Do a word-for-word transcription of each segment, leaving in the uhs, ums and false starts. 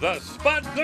the Spud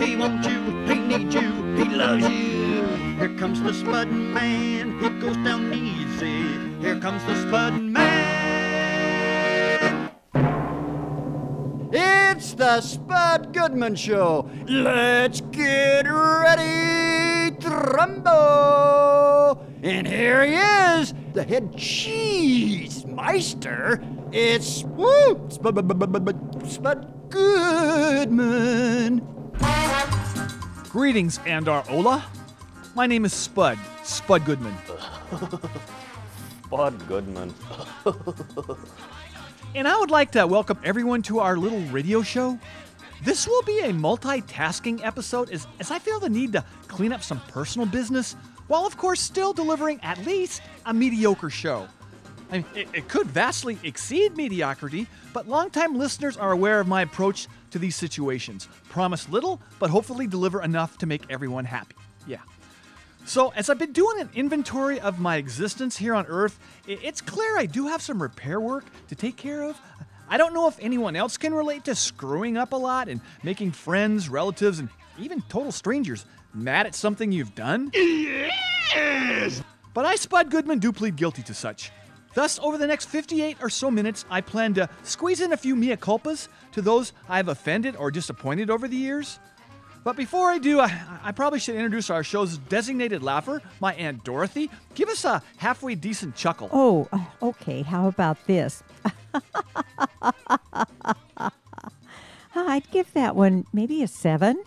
he wants you, he needs you, he loves you. Here comes the Spud Man, he goes down easy, here comes the Spud Man. It's the Spud Goodman Show. Let's get ready. Trumbo! And here he is, the head cheese meister. It's woo, Spud Goodman. Greetings, Andar Ola. My name is Spud, Spud Goodman. Spud Goodman. And I would like to welcome everyone to our little radio show. This will be a multitasking episode as, as I feel the need to clean up some personal business while, of course, still delivering at least a mediocre show. I mean, it, it could vastly exceed mediocrity, but longtime listeners are aware of my approach to these situations. Promise little, but hopefully deliver enough to make everyone happy. Yeah. So as I've been doing an inventory of my existence here on Earth, it, it's clear I do have some repair work to take care of. I don't know if anyone else can relate to screwing up a lot and making friends, relatives, and even total strangers mad at something you've done. Yes! But I, Spud Goodman, do plead guilty to such. Thus, over the next fifty-eight or so minutes, I plan to squeeze in a few mea culpas to those I have offended or disappointed over the years. But before I do, I, I probably should introduce our show's designated laugher, my Aunt Dorothy. Give us a halfway decent chuckle. Oh, okay. How about this? I'd give that one maybe a seven.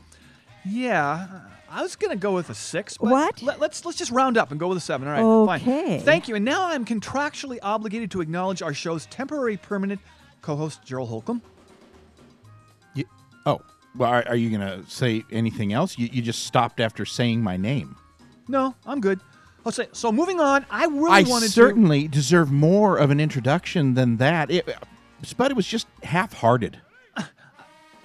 Yeah, I was going to go with a six. But what? Let, let's let's just round up and go with a seven. All right, okay. Fine. Thank you. And now I'm contractually obligated to acknowledge our show's temporary permanent co-host, Gerald Holcomb. You, oh, well, are, are you going to say anything else? You, you just stopped after saying my name. No, I'm good. Oh, so, so moving on, I really I wanted to... I certainly deserve more of an introduction than that. It, Spud, it was just half-hearted.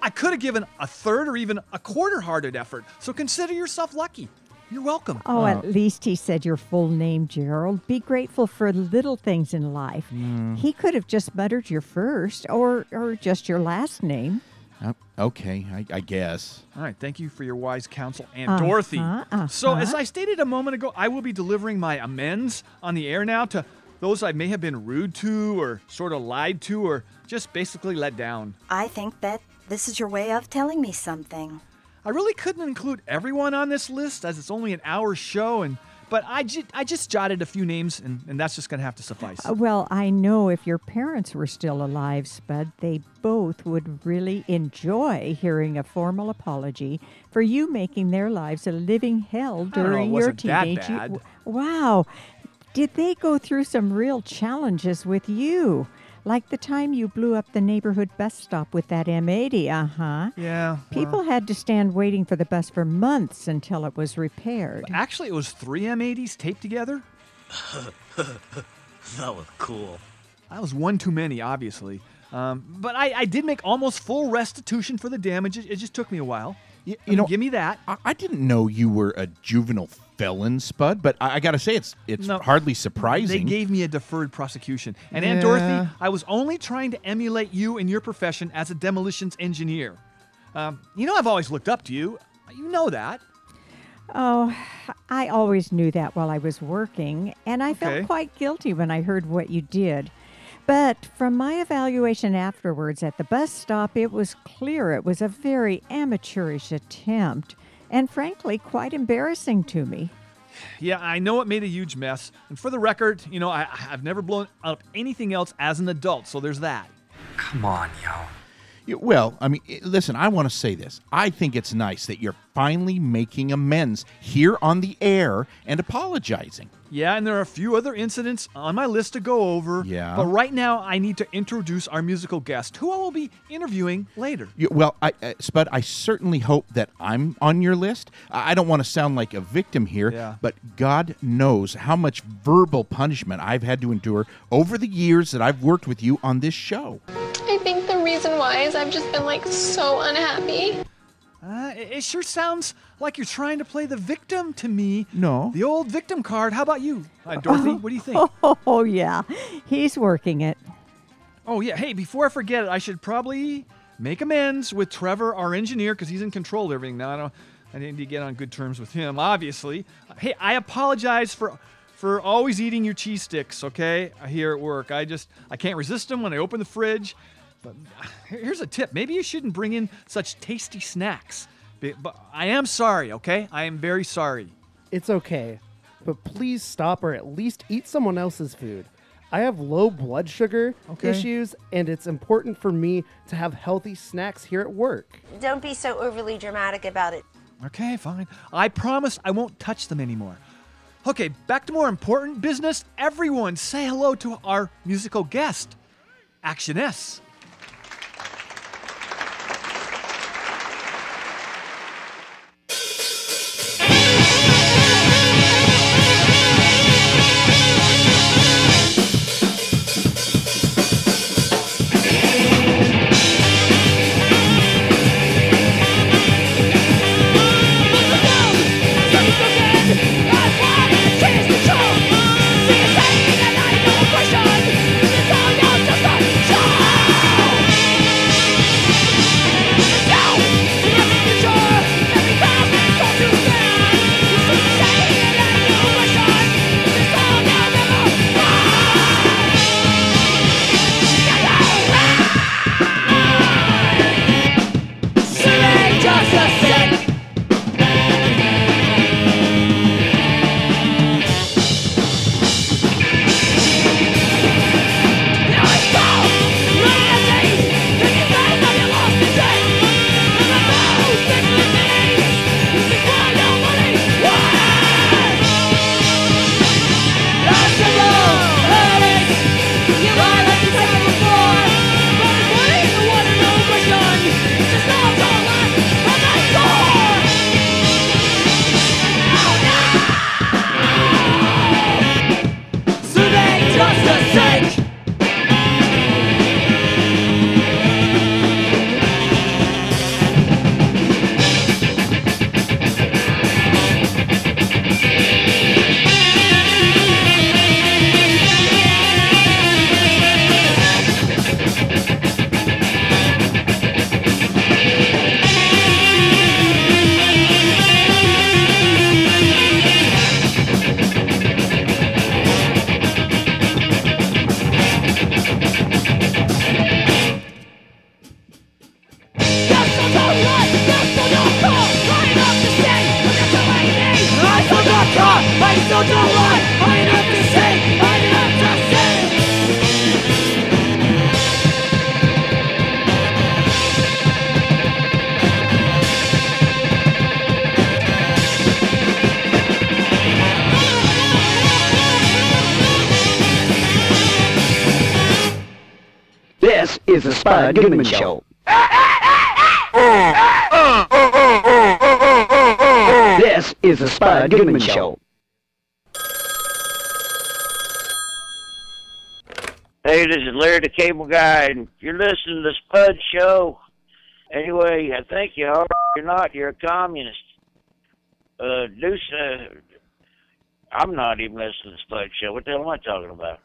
I could have given a third or even a quarter-hearted effort, so consider yourself lucky. You're welcome. Oh, uh, at least he said your full name, Gerald. Be grateful for little things in life. Mm. He could have just muttered your first or, or just your last name. Uh, okay, I, I guess. All right, thank you for your wise counsel, Aunt uh-huh, Dorothy. Uh-huh. So as I stated a moment ago, I will be delivering my amends on the air now to those I may have been rude to or sort of lied to or just basically let down. I think that this is your way of telling me something. I really couldn't include everyone on this list as it's only an hour show, and but I, ju- I just jotted a few names, and, and that's just going to have to suffice. Uh, well, I know if your parents were still alive, Spud, they both would really enjoy hearing a formal apology for you making their lives a living hell during know, your teenage years. Wow. Did they go through some real challenges with you? Like the time you blew up the neighborhood bus stop with that M eighty, uh-huh. Yeah. People well. had to stand waiting for the bus for months until it was repaired. But actually, it was three M eighties taped together. That was cool. That was one too many, obviously. Um, but I, I did make almost full restitution for the damage. It, it just took me a while. You, you I mean, know, give me that. I, I didn't know you were a juvenile felon, Spud, but I, I got to say it's it's no, hardly surprising. They gave me a deferred prosecution. And yeah. Aunt Dorothy, I was only trying to emulate you in your profession as a demolitions engineer. Um, you know I've always looked up to you. You know that. Oh, I always knew that while I was working, and I okay. felt quite guilty when I heard what you did. But from my evaluation afterwards at the bus stop, it was clear it was a very amateurish attempt and, frankly, quite embarrassing to me. Yeah, I know it made a huge mess. And for the record, you know, I, I've never blown up anything else as an adult, so there's that. Come on, yo. Well, I mean, listen, I want to say this. I think it's nice that you're finally making amends here on the air and apologizing. Yeah, and there are a few other incidents on my list to go over. Yeah. But right now, I need to introduce our musical guest, who I will be interviewing later. Yeah, well, I, uh, Spud, I certainly hope that I'm on your list. I don't want to sound like a victim here, yeah. but God knows how much verbal punishment I've had to endure over the years that I've worked with you on this show. I think the reason why is I've just been, like, so unhappy. Uh, it, it sure sounds like you're trying to play the victim to me. No. The old victim card. How about you, uh, Dorothy? What do you think? Oh, yeah. He's working it. Oh, yeah. Hey, before I forget it, I should probably make amends with Trevor, our engineer, because he's in control of everything now. I don't. I need to get on good terms with him, obviously. Hey, I apologize for... for always eating your cheese sticks, okay, here at work. I just, I can't resist them when I open the fridge. But here's a tip. Maybe you shouldn't bring in such tasty snacks. But I am sorry, okay? I am very sorry. It's okay, but please stop or at least eat someone else's food. I have low blood sugar okay. issues, and it's important for me to have healthy snacks here at work. Don't be so overly dramatic about it. Okay, fine. I promise I won't touch them anymore. Okay, back to more important business. Everyone, say hello to our musical guest, Action S. Is the Spud Goodman Show. This is the Spud Goodman Show. Hey, this is Larry the Cable Guy, and you're listening to the Spud Show. Anyway, I think you are. You're not. You're a communist. Uh, Deuce, uh, I'm not even listening to the Spud Show. What the hell am I talking about?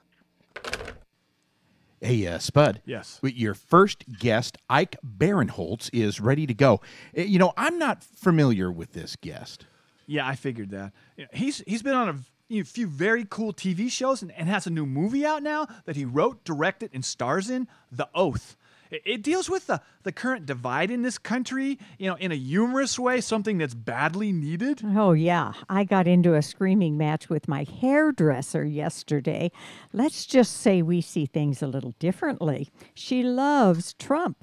Hey, uh, Spud. Yes. Your first guest, Ike Barinholtz, is ready to go. You know, I'm not familiar with this guest. Yeah, I figured that. He's He's been on a you know, few very cool T V shows and, and has a new movie out now that he wrote, directed, and stars in, The Oath. It, it deals with the, the current divide in this country, you know, in a humorous way, something that's badly needed. Oh, yeah. I got into a screaming match with my hairdresser yesterday. Let's just say we see things a little differently. She loves Trump.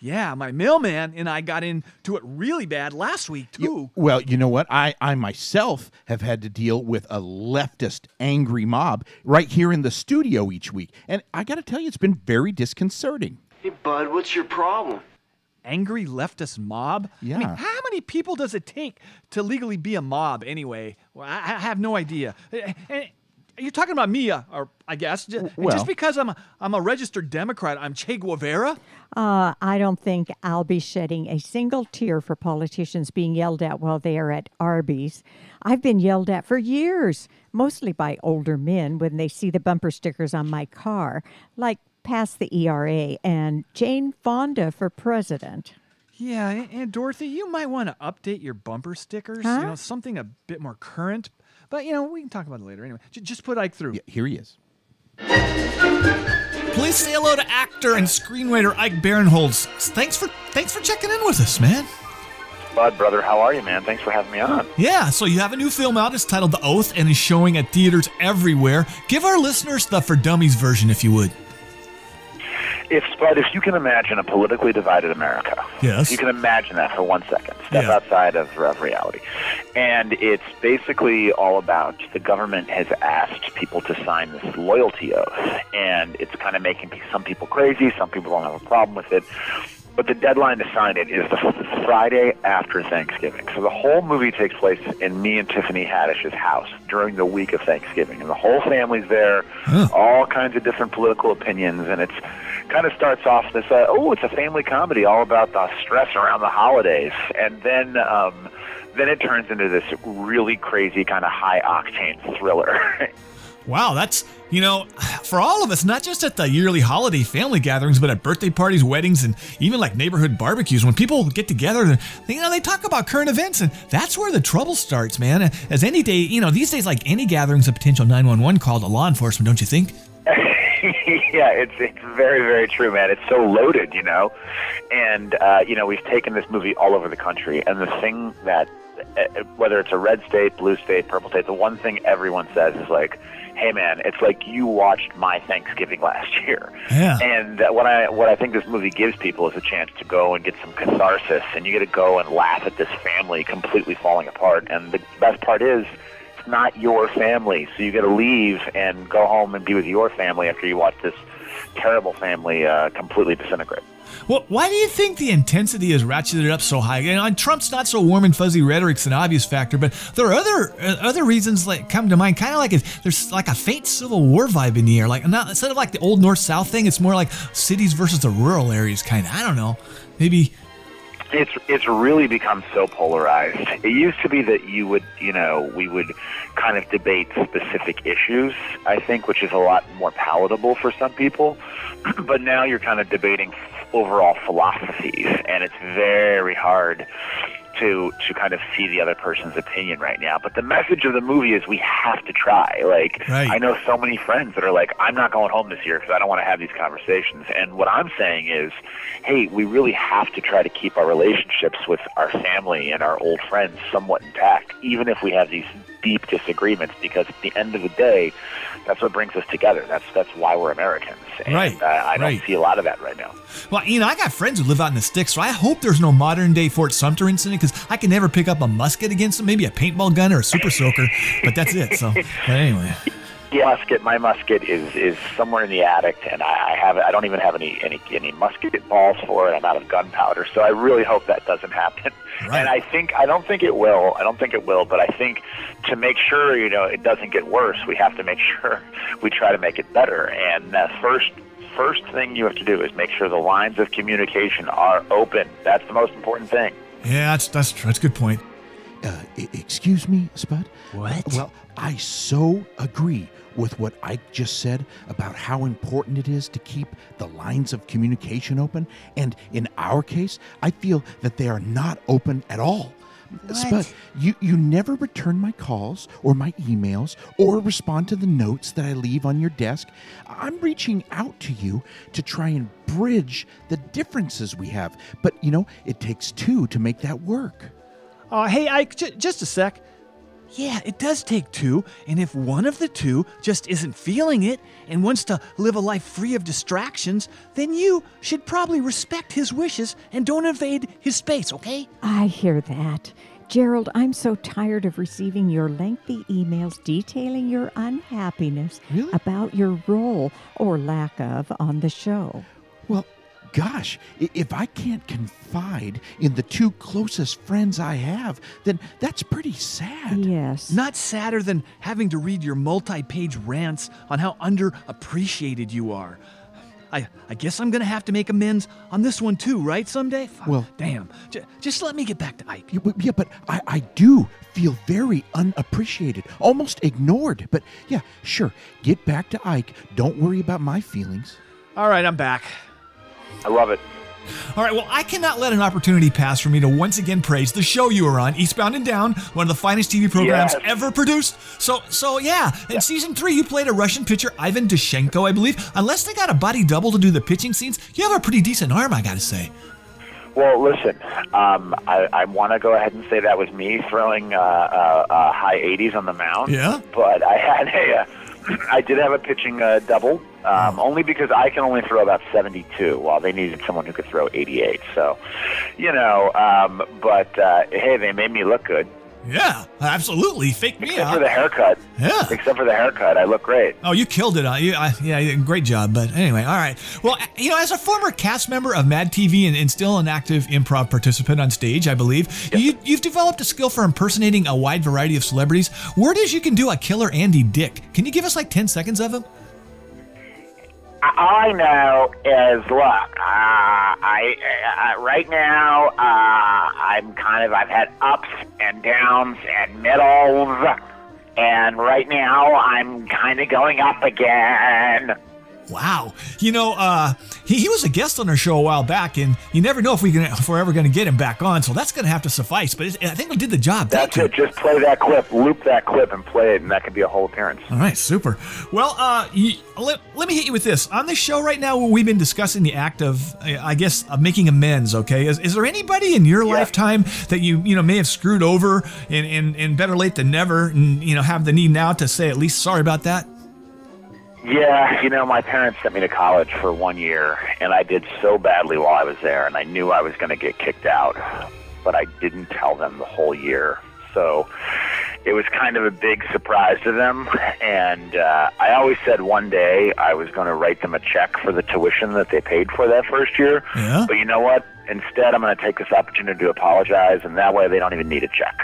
Yeah, my mailman and I got into it really bad last week, too. You, well, you know what? I, I myself have had to deal with a leftist angry mob right here in the studio each week. And I got to tell you, it's been very disconcerting. Hey, bud, what's your problem? Angry leftist mob? Yeah. I mean, how many people does it take to legally be a mob anyway? Well, I, I have no idea. And you're talking about me, uh, or I guess. Just, well, just because I'm a, I'm a registered Democrat, I'm Che Guevara? Uh, I don't think I'll be shedding a single tear for politicians being yelled at while they are at Arby's. I've been yelled at for years, mostly by older men when they see the bumper stickers on my car, like past the E R A and Jane Fonda for president. Yeah, and, and Dorothy, you might want to update your bumper stickers, huh? You know, something a bit more current. But, you know, we can talk about it later. Anyway, J- just put Ike through. Yeah, here he is. Please say hello to actor and screenwriter Ike Barinholtz. Thanks for thanks for checking in with us, man. Bud, brother, how are you, man? Thanks for having me on. Yeah, so you have a new film out. It's titled The Oath and is showing at theaters everywhere. Give our listeners the For Dummies version, if you would. If, Spud, if you can imagine a politically divided America, yes, you can imagine that for one second. Step yeah. outside of, of reality. And it's basically all about the government has asked people to sign this loyalty oath. And it's kind of making some people crazy. Some people don't have a problem with it. But the deadline to sign it is the Friday after Thanksgiving. So the whole movie takes place in me and Tiffany Haddish's house during the week of Thanksgiving. And the whole family's there, huh. all kinds of different political opinions. And it's kind of starts off this, uh, oh, it's a family comedy all about the stress around the holidays. And then um, then it turns into this really crazy kind of high-octane thriller. Wow, that's, you know, for all of us, not just at the yearly holiday family gatherings, but at birthday parties, weddings, and even like neighborhood barbecues. When people get together, they, you know, they talk about current events, and that's where the trouble starts, man. As any day, you know, these days, like any gatherings, a potential nine one one call to law enforcement, don't you think? Yeah, it's it's very, very true, man. It's so loaded, you know. And, uh, you know, we've taken this movie all over the country, and the thing that, whether it's a red state, blue state, purple state, the one thing everyone says is like, hey, man, it's like you watched my Thanksgiving last year. Yeah. And what I what I think this movie gives people is a chance to go and get some catharsis, and you get to go and laugh at this family completely falling apart. And the best part is, it's not your family, so you get to leave and go home and be with your family after you watch this terrible family uh, completely disintegrate. Well, why do you think the intensity is ratcheted up so high? You know, and Trump's not so warm and fuzzy rhetoric's an obvious factor, but there are other uh, other reasons that come to mind. Kind of like a, there's like a faint Civil War vibe in the air. Like not instead of like the old North-South thing, it's more like cities versus the rural areas. Kind of. I don't know. Maybe it's it's really become so polarized. It used to be that you would you know we would kind of debate specific issues. I think, which is a lot more palatable for some people, but now you're kind of debating overall philosophies, and it's very hard to to kind of see the other person's opinion right now. But the message of the movie is we have to try. Like, right. I know so many friends that are like, I'm not going home this year because I don't want to have these conversations. And what I'm saying is, hey, we really have to try to keep our relationships with our family and our old friends somewhat intact, even if we have these deep disagreements, because at the end of the day, that's what brings us together. That's that's why we're Americans. And right. I, I don't right. see a lot of that right now. Well, you know, I got friends who live out in the sticks, so I hope there's no modern-day Fort Sumter incident, because I can never pick up a musket against them, maybe a paintball gun or a super soaker, but that's it. So, but anyway. Yeah, musket. My musket is, is somewhere in the attic, and I, I have I don't even have any, any any musket balls for it. I'm out of gunpowder, so I really hope that doesn't happen. Right. And I think I don't think it will. I don't think it will. But I think to make sure you know it doesn't get worse, we have to make sure we try to make it better. And uh, first. First thing you have to do is make sure the lines of communication are open. That's the most important thing. Yeah, that's that's true. That's a good point. Uh, I- excuse me, Spud? What? Uh, well, I so agree with what Ike just said about how important it is to keep the lines of communication open. And in our case, I feel that they are not open at all. What? Spud, you, you never return my calls or my emails or respond to the notes that I leave on your desk. I'm reaching out to you to try and bridge the differences we have. But, you know, it takes two to make that work. Uh, hey, Ike, j- just a sec. Yeah, it does take two, and if one of the two just isn't feeling it and wants to live a life free of distractions, then you should probably respect his wishes and don't invade his space, okay? I hear that. Gerald, I'm so tired of receiving your lengthy emails detailing your unhappiness Really? About your role or lack of on the show. Well, gosh, if I can't confide in the two closest friends I have, then that's pretty sad. Yes. Not sadder than having to read your multi-page rants on how underappreciated you are. I, I guess I'm going to have to make amends on this one too, right, someday? Well, damn. J- just let me get back to Ike. Yeah, but I, I do feel very unappreciated, almost ignored. But yeah, sure, get back to Ike. Don't worry about my feelings. All right, I'm back. I love it. All right, well, I cannot let an opportunity pass for me to once again praise the show you are on, Eastbound and Down, one of the finest T V programs yes. ever produced. So, so yeah, in yeah. season three, you played a Russian pitcher, Ivan Deschenko, I believe. Unless they got a body double to do the pitching scenes, you have a pretty decent arm, I got to say. Well, listen, um, I, I want to go ahead and say that was me throwing uh, uh, uh, high eighties on the mound. Yeah. But I had a... Uh, I did have a pitching uh, double, um, only because I can only throw about seventy-two, while they needed someone who could throw eighty-eight. So, you know, um, but uh, hey, they made me look good. Yeah, absolutely. Fake me Except out. Except for the haircut. Yeah. Except for the haircut. I look great. Oh, you killed it. Uh, you, uh, yeah, great job. But anyway, all right. Well, you know, as a former cast member of MADtv and, and still an active improv participant on stage, I believe, yep. you, you've developed a skill for impersonating a wide variety of celebrities. Word is you can do a killer Andy Dick. Can you give us like ten seconds of him? All I know is, look, uh, I, uh, right now, uh, I'm kind of, I've had ups and downs and middles, and right now I'm kind of going up again. Wow. You know, uh, he, he was a guest on our show a while back, and you never know if, we can, if we're ever going to get him back on, so that's going to have to suffice. But I think we did the job. That's it. Just play that clip, loop that clip, and play it, and that could be a whole appearance. All right, super. Well, uh, you, let, let me hit you with this. On this show right now, we've been discussing the act of, I guess, of making amends, okay? Is, is there anybody in your yeah. lifetime that you you know may have screwed over and, and, and better late than never and you know have the need now to say at least sorry about that? Yeah, you know, my parents sent me to college for one year, and I did so badly while I was there, and I knew I was going to get kicked out, but I didn't tell them the whole year. So it was kind of a big surprise to them, and uh, I always said one day I was going to write them a check for the tuition that they paid for that first year, yeah. but you know what? Instead, I'm going to take this opportunity to apologize, and that way they don't even need a check.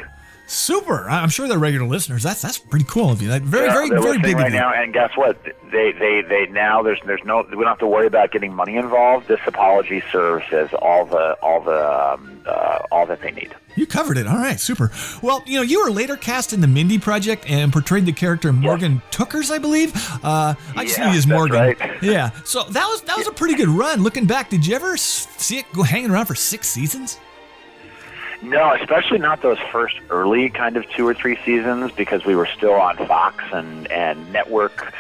Super! I'm sure they're regular listeners. That's that's pretty cool of you. That very, yeah, very, very big right now. And guess what? They, they, they now there's there's no we don't have to worry about getting money involved. This apology serves as all the all the um, uh, all that they need. You covered it. All right, super. Well, you know, you were later cast in The Mindy Project and portrayed the character Morgan yes. Tookers, I believe. Uh, I just knew he was Morgan. Right. Yeah. So that was that was a pretty good run. Looking back, did you ever see it go hanging around for six seasons? No, especially not those first early kind of two or three seasons because we were still on Fox and, and network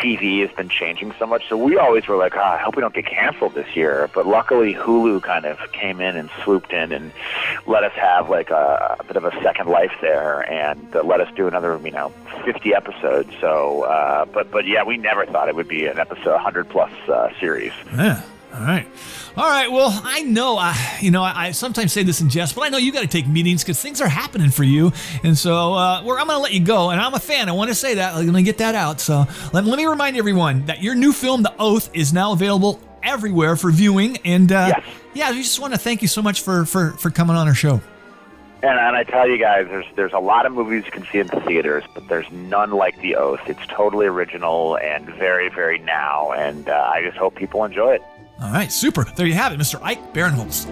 T V has been changing so much. So we always were like, oh, I hope we don't get canceled this year. But luckily Hulu kind of came in and swooped in and let us have like a, a bit of a second life there and let us do another, you know, fifty episodes. So, uh, but, but yeah, we never thought it would be an episode one hundred plus uh, series. Yeah. All right. All right. Well, I know, I, you know, I, I sometimes say this in jest, but I know you got to take meetings because things are happening for you. And so uh, we're, I'm going to let you go. And I'm a fan. I want to say that. I'm going to get that out. So let, let me remind everyone that your new film, The Oath, is now available everywhere for viewing. And uh, yes. yeah, we just want to thank you so much for, for, for coming on our show. And, and I tell you guys, there's there's a lot of movies you can see in the theaters, but there's none like The Oath. It's totally original and very, very now. And uh, I just hope people enjoy it. All right, super. There you have it, Mister Ike Barinholtz.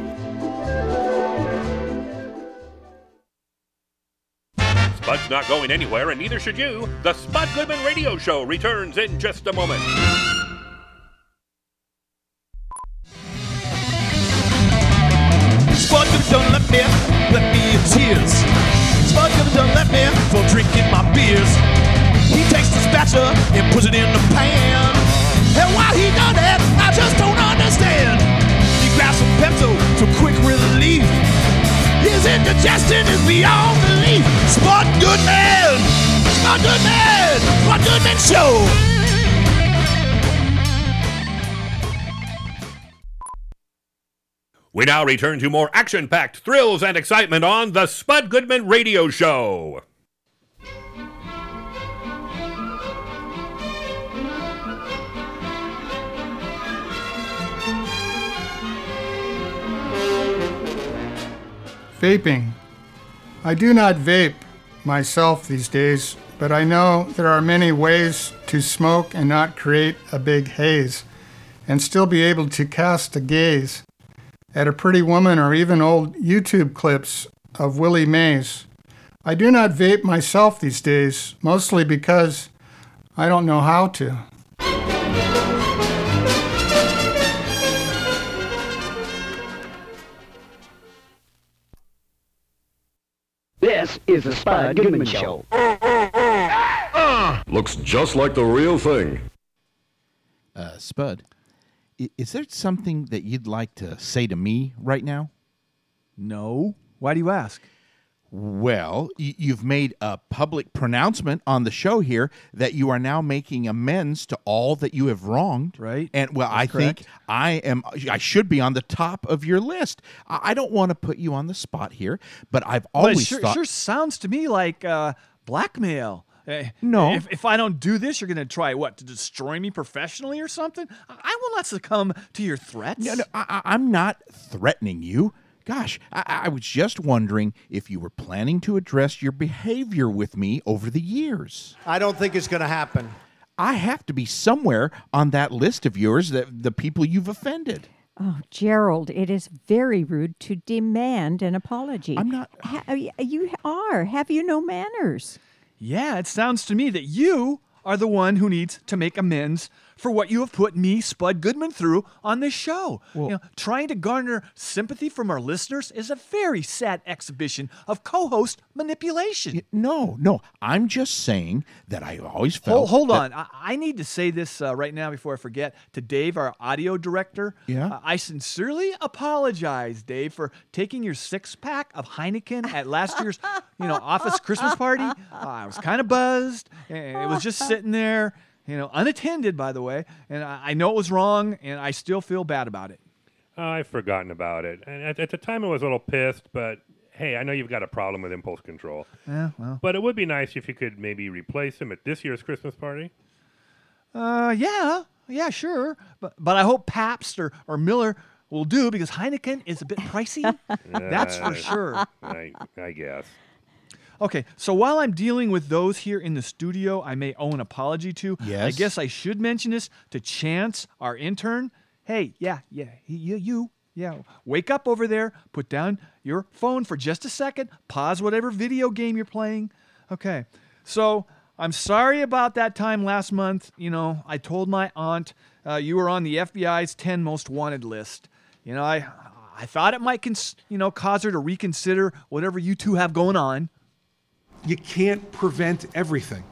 Spud's not going anywhere, and neither should you. The Spud Goodman Radio Show returns in just a moment. Spud Goodman, don't let me, let me in tears. Spud Goodman, don't let me for drinking my beers. He takes the spatula and puts it in the pan. And why he done that, I just don't understand. He grabs some Pepto to quick relief. He's into suggestion is beyond belief. Spud Goodman! Spud Goodman! Spud Goodman Show! We now return to more action-packed thrills and excitement on the Spud Goodman Radio Show. Vaping. I do not vape myself these days, but I know there are many ways to smoke and not create a big haze, and still be able to cast a gaze at a pretty woman or even old YouTube clips of Willie Mays. I do not vape myself these days, mostly because I don't know how to. This is the Spud Goodman Show. Uh, uh, uh, uh. Looks just like the real thing. Uh, Spud. Is there something that you'd like to say to me right now? No. Why do you ask? Well, you've made a public pronouncement on the show here that you are now making amends to all that you have wronged. Right. And, well, That's I correct. think I am. I should be on the top of your list. I don't want to put you on the spot here, but I've always but it sure, thought... It sure sounds to me like uh, blackmail. No. If, if I don't do this, you're going to try, what, to destroy me professionally or something? I will not succumb to your threats. No, no, I, I'm not threatening you. Gosh, I, I was just wondering if you were planning to address your behavior with me over the years. I don't think it's going to happen. I have to be somewhere on that list of yours, that the people you've offended. Oh, Gerald, it is very rude to demand an apology. I'm not... Ha- you are. Have you no manners? Yeah, it sounds to me that you are the one who needs to make amends for what you have put me, Spud Goodman, through on this show. Well, you know, trying to garner sympathy from our listeners is a very sad exhibition of co-host manipulation. No, no, I'm just saying that I always felt... Hold, hold on, I, I need to say this uh, right now before I forget to Dave, our audio director. Yeah. Uh, I sincerely apologize, Dave, for taking your six-pack of Heineken at last year's, you know, office Christmas party. Uh, I was kind of buzzed. It was just sitting there. You know, unattended, by the way, and I, I know it was wrong, and I still feel bad about it. Uh, I've forgotten about it, and at, at the time I was a little pissed, but hey, I know you've got a problem with impulse control. Yeah, well. But it would be nice if you could maybe replace him at this year's Christmas party. Uh, yeah, yeah, sure, but but I hope Pabst or, or Miller will do, because Heineken is a bit pricey. uh, That's for sure. I, I guess. Okay, so while I'm dealing with those here in the studio I may owe an apology to, yes. I guess I should mention this to Chance, our intern. Hey, yeah, yeah, you, you, yeah, wake up over there, put down your phone for just a second, pause whatever video game you're playing. Okay, so I'm sorry about that time last month. You know, I told my aunt uh, you were on the F B I's ten most wanted list. You know, I I thought it might cons- you know, cause her to reconsider whatever you two have going on. You can't prevent everything.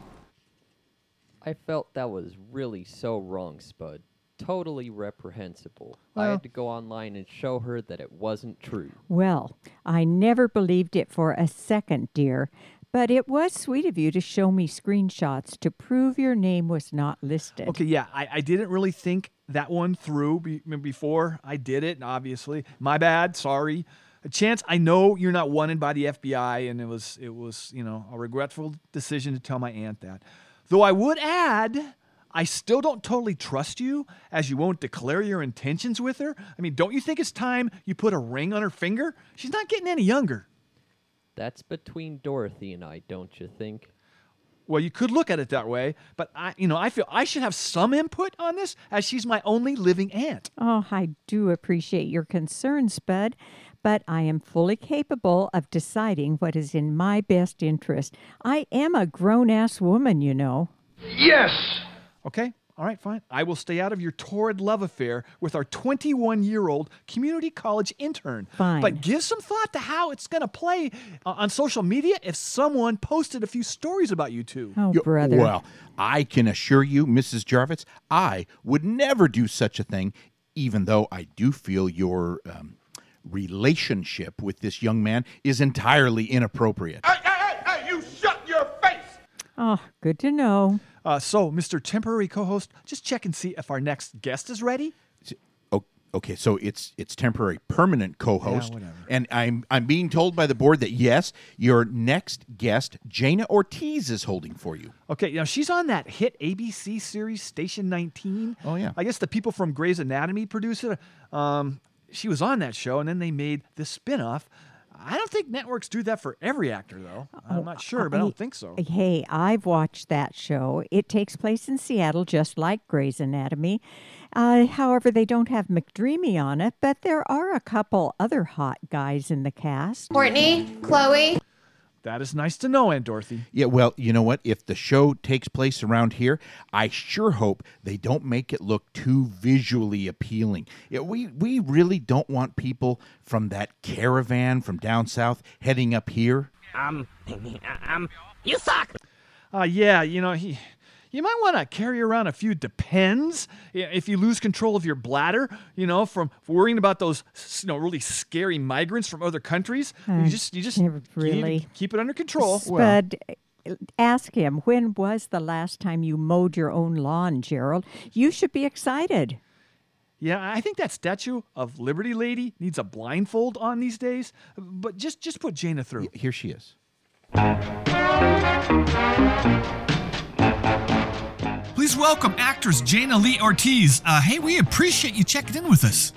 I felt that was really so wrong, Spud. Totally reprehensible. Well, I had to go online and show her that it wasn't true. Well, I never believed it for a second, dear. But it was sweet of you to show me screenshots to prove your name was not listed. Okay, yeah, I, I didn't really think that one through be, before I did it, obviously. My bad, sorry. Chance, I know you're not wanted by the F B I, and it was, it was, you know, a regretful decision to tell my aunt that. Though I would add, I still don't totally trust you, as you won't declare your intentions with her. I mean, don't you think it's time you put a ring on her finger? She's not getting any younger. That's between Dorothy and I, don't you think? Well, you could look at it that way, but I, you know, I feel I should have some input on this, as she's my only living aunt. Oh, I do appreciate your concern, Spud. But I am fully capable of deciding what is in my best interest. I am a grown-ass woman, you know. Yes! Okay, all right, fine. I will stay out of your torrid love affair with our twenty-one-year-old community college intern. Fine. But give some thought to how it's going to play uh, on social media if someone posted a few stories about you two. Oh, You're, brother. Well, I can assure you, Missus Jarvis, I would never do such a thing, even though I do feel your... Um, relationship with this young man is entirely inappropriate. Hey, hey, hey, hey, you shut your face! Oh, good to know. Uh, so, Mister Temporary Co-host, just check and see if our next guest is ready. Okay, so it's it's temporary permanent co-host, yeah, and I'm I'm being told by the board that, yes, your next guest, Jaina Ortiz, is holding for you. Okay, now she's on that hit A B C series, Station nineteen. Oh, yeah. I guess the people from Grey's Anatomy produced it. Um, she was on that show, and then they made the spinoff. I don't think networks do that for every actor, though. I'm not sure, but I don't think so. Hey, I've watched that show. It takes place in Seattle, just like Grey's Anatomy. Uh, however, they don't have McDreamy on it, but there are a couple other hot guys in the cast. Courtney, Chloe. That is nice to know, Aunt Dorothy. Yeah, well, you know what? If the show takes place around here, I sure hope they don't make it look too visually appealing. Yeah, we, we really don't want people from that caravan from down south heading up here. Um, um, you suck. Uh, yeah, you know, he... You might want to carry around a few Depends if you lose control of your bladder, you know, from worrying about those, you know, really scary migrants from other countries. Uh, you just, you just really keep, keep it under control. Spud, well, ask him, when was the last time you mowed your own lawn, Gerald? You should be excited. Yeah, I think that Statue of Liberty lady needs a blindfold on these days, but just, just put Jaina through. Here she is. Please welcome actress Jaina Lee Ortiz. Uh, hey, we appreciate you checking in with us.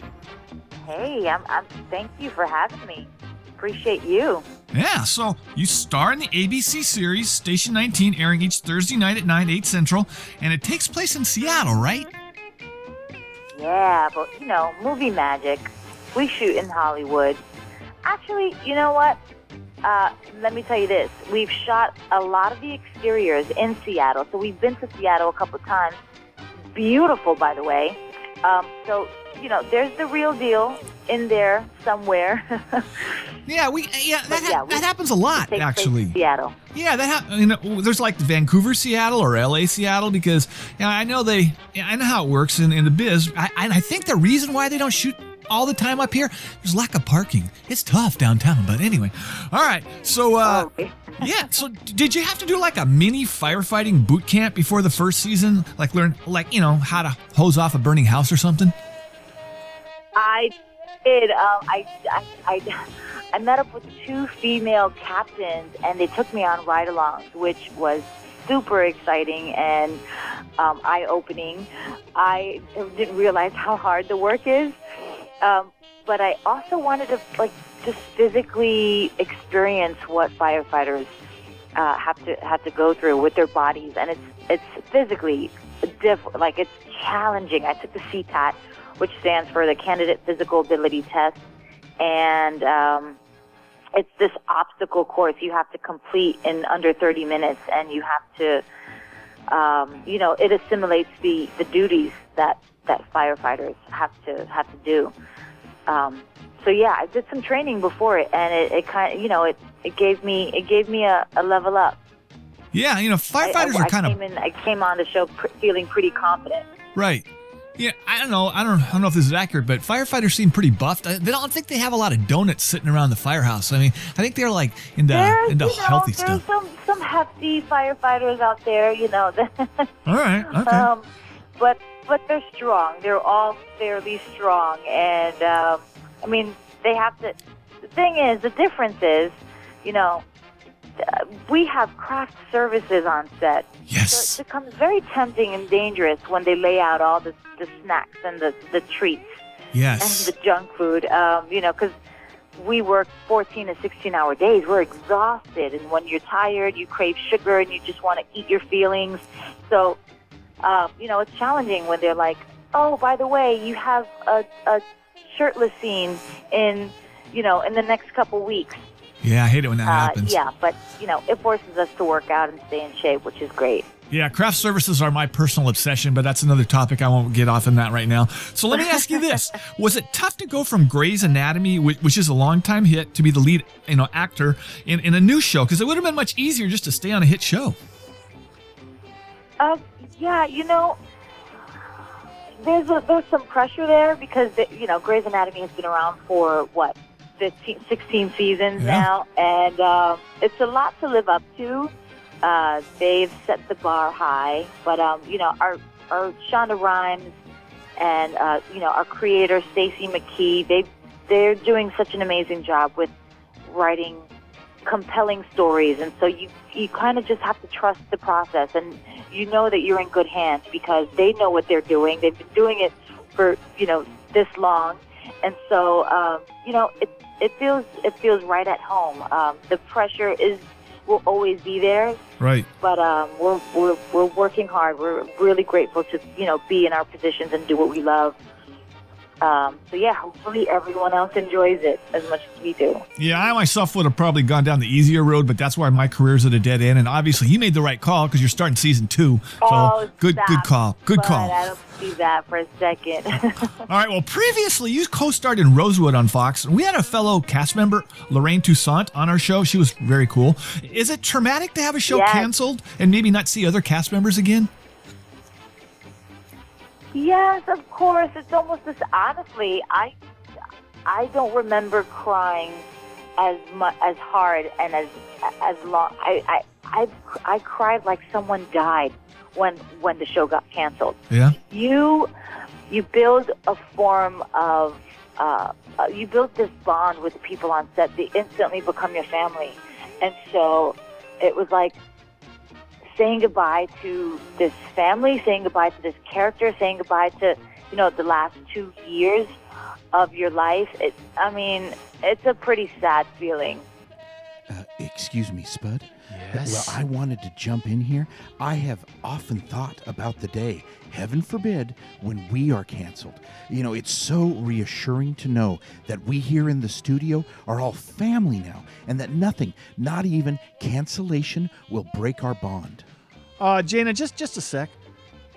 Hey, I'm, I'm. Thank you for having me. Appreciate you. Yeah, so you star in the A B C series Station nineteen, airing each Thursday night at nine, eight Central, and it takes place in Seattle, right? Yeah, but, you know, movie magic. We shoot in Hollywood. Actually, you know what? Uh, let me tell you this. We've shot a lot of the exteriors in Seattle. So we've been to Seattle a couple of times. Beautiful, by the way. Um, so, you know, there's the real deal in there somewhere. yeah, we yeah, that, ha- yeah, we, that happens a lot, actually. Seattle. Yeah, that ha- you know, there's like Vancouver, Seattle, or L A, Seattle, because you know, I know they, I know how it works in, in the biz. I, and I think the reason why they don't shoot all the time up here, there's lack of parking. It's tough downtown, but anyway. All right, so, uh, yeah, so did you have to do like a mini firefighting boot camp before the first season? Like learn, like, you know, how to hose off a burning house or something? I did. Um, I, I, I, I met up with two female captains, and they took me on ride-alongs, which was super exciting and um, eye-opening. I didn't realize how hard the work is. Um, but I also wanted to, like, just physically experience what firefighters uh, have to have to go through with their bodies, and it's it's physically diff- like it's challenging. I took the C P A T, which stands for the Candidate Physical Ability Test, and um, it's this obstacle course you have to complete in under thirty minutes, and you have to, um, you know, it assimilates the, the duties that. that firefighters have to have to do. Um, so yeah, I did some training before it, and it, it kind of, you know, it, it gave me it gave me a, a level up. Yeah, you know, firefighters I, I, are kind I came of. In, I came on the show pr- feeling pretty confident. Right. Yeah, I don't know. I don't. I don't know if this is accurate, but firefighters seem pretty buffed. I, they don't think they have a lot of donuts sitting around the firehouse. I mean, I think they're like into there's, into you know, healthy there's stuff. There's some some hefty firefighters out there, you know. All right. Okay. Um, but. But they're strong. They're all fairly strong. And, um, I mean, they have to... The thing is, the difference is, you know, we have craft services on set. Yes. So it becomes very tempting and dangerous when they lay out all the, the snacks and the, the treats. Yes. And the junk food, um, you know, because we work fourteen- to sixteen-hour days. We're exhausted. And when you're tired, you crave sugar and you just want to eat your feelings. So... Uh, you know, it's challenging when they're like, oh, by the way, you have a, a shirtless scene in, you know, in the next couple weeks. Yeah, I hate it when that uh, happens. Yeah, but, you know, it forces us to work out and stay in shape, which is great. Yeah, craft services are my personal obsession, but that's another topic. I won't get off on that right now. So let me ask you this. Was it tough to go from Grey's Anatomy, which is a long-time hit, to be the lead, you know, actor in, in a new show? Because it would have been much easier just to stay on a hit show. Uh, yeah, you know, there's a, there's some pressure there because, the, you know, Grey's Anatomy has been around for, what, fifteen, sixteen seasons yeah. now, and um, it's a lot to live up to. Uh, they've set the bar high, but, um, you know, our, our Shonda Rhimes and, uh, you know, our creator, Stacey McKee, they, they're doing such an amazing job with writing compelling stories, and so you you kind of just have to trust the process, and you know that you're in good hands because they know what they're doing. They've been doing it for, you know, this long, and so um, you know it it feels it feels right at home. Um, the pressure is will always be there, right? But um, we're we're we're working hard. We're really grateful to you know be in our positions and do what we love. Um, so, yeah, hopefully everyone else enjoys it as much as we do. Yeah, I myself would have probably gone down the easier road, but that's why my career's at a dead end. And obviously, you made the right call because you're starting season two. So oh, good, good call. Good but call. I don't see that for a second. All right, well, previously, you co-starred in Rosewood on Fox. We had a fellow cast member, Lorraine Toussaint, on our show. She was very cool. Is it traumatic to have a show yes. canceled and maybe not see other cast members again? Yes, of course. It's almost this. Honestly, I, I don't remember crying as much, as hard, and as as long. I, I, I, I cried like someone died when when the show got canceled. Yeah. You, you build a form of, uh, you build this bond with the people on set. They instantly become your family, and so it was like. Saying goodbye to this family, saying goodbye to this character, saying goodbye to, you know, the last two years of your life. It, I mean, it's a pretty sad feeling. Uh, excuse me, Spud. Yes. Well, I wanted to jump in here. I have often thought about the day, heaven forbid, when we are canceled. You know, it's so reassuring to know that we here in the studio are all family now, and that nothing, not even cancellation, will break our bond. Uh, Jaina, just, just a sec.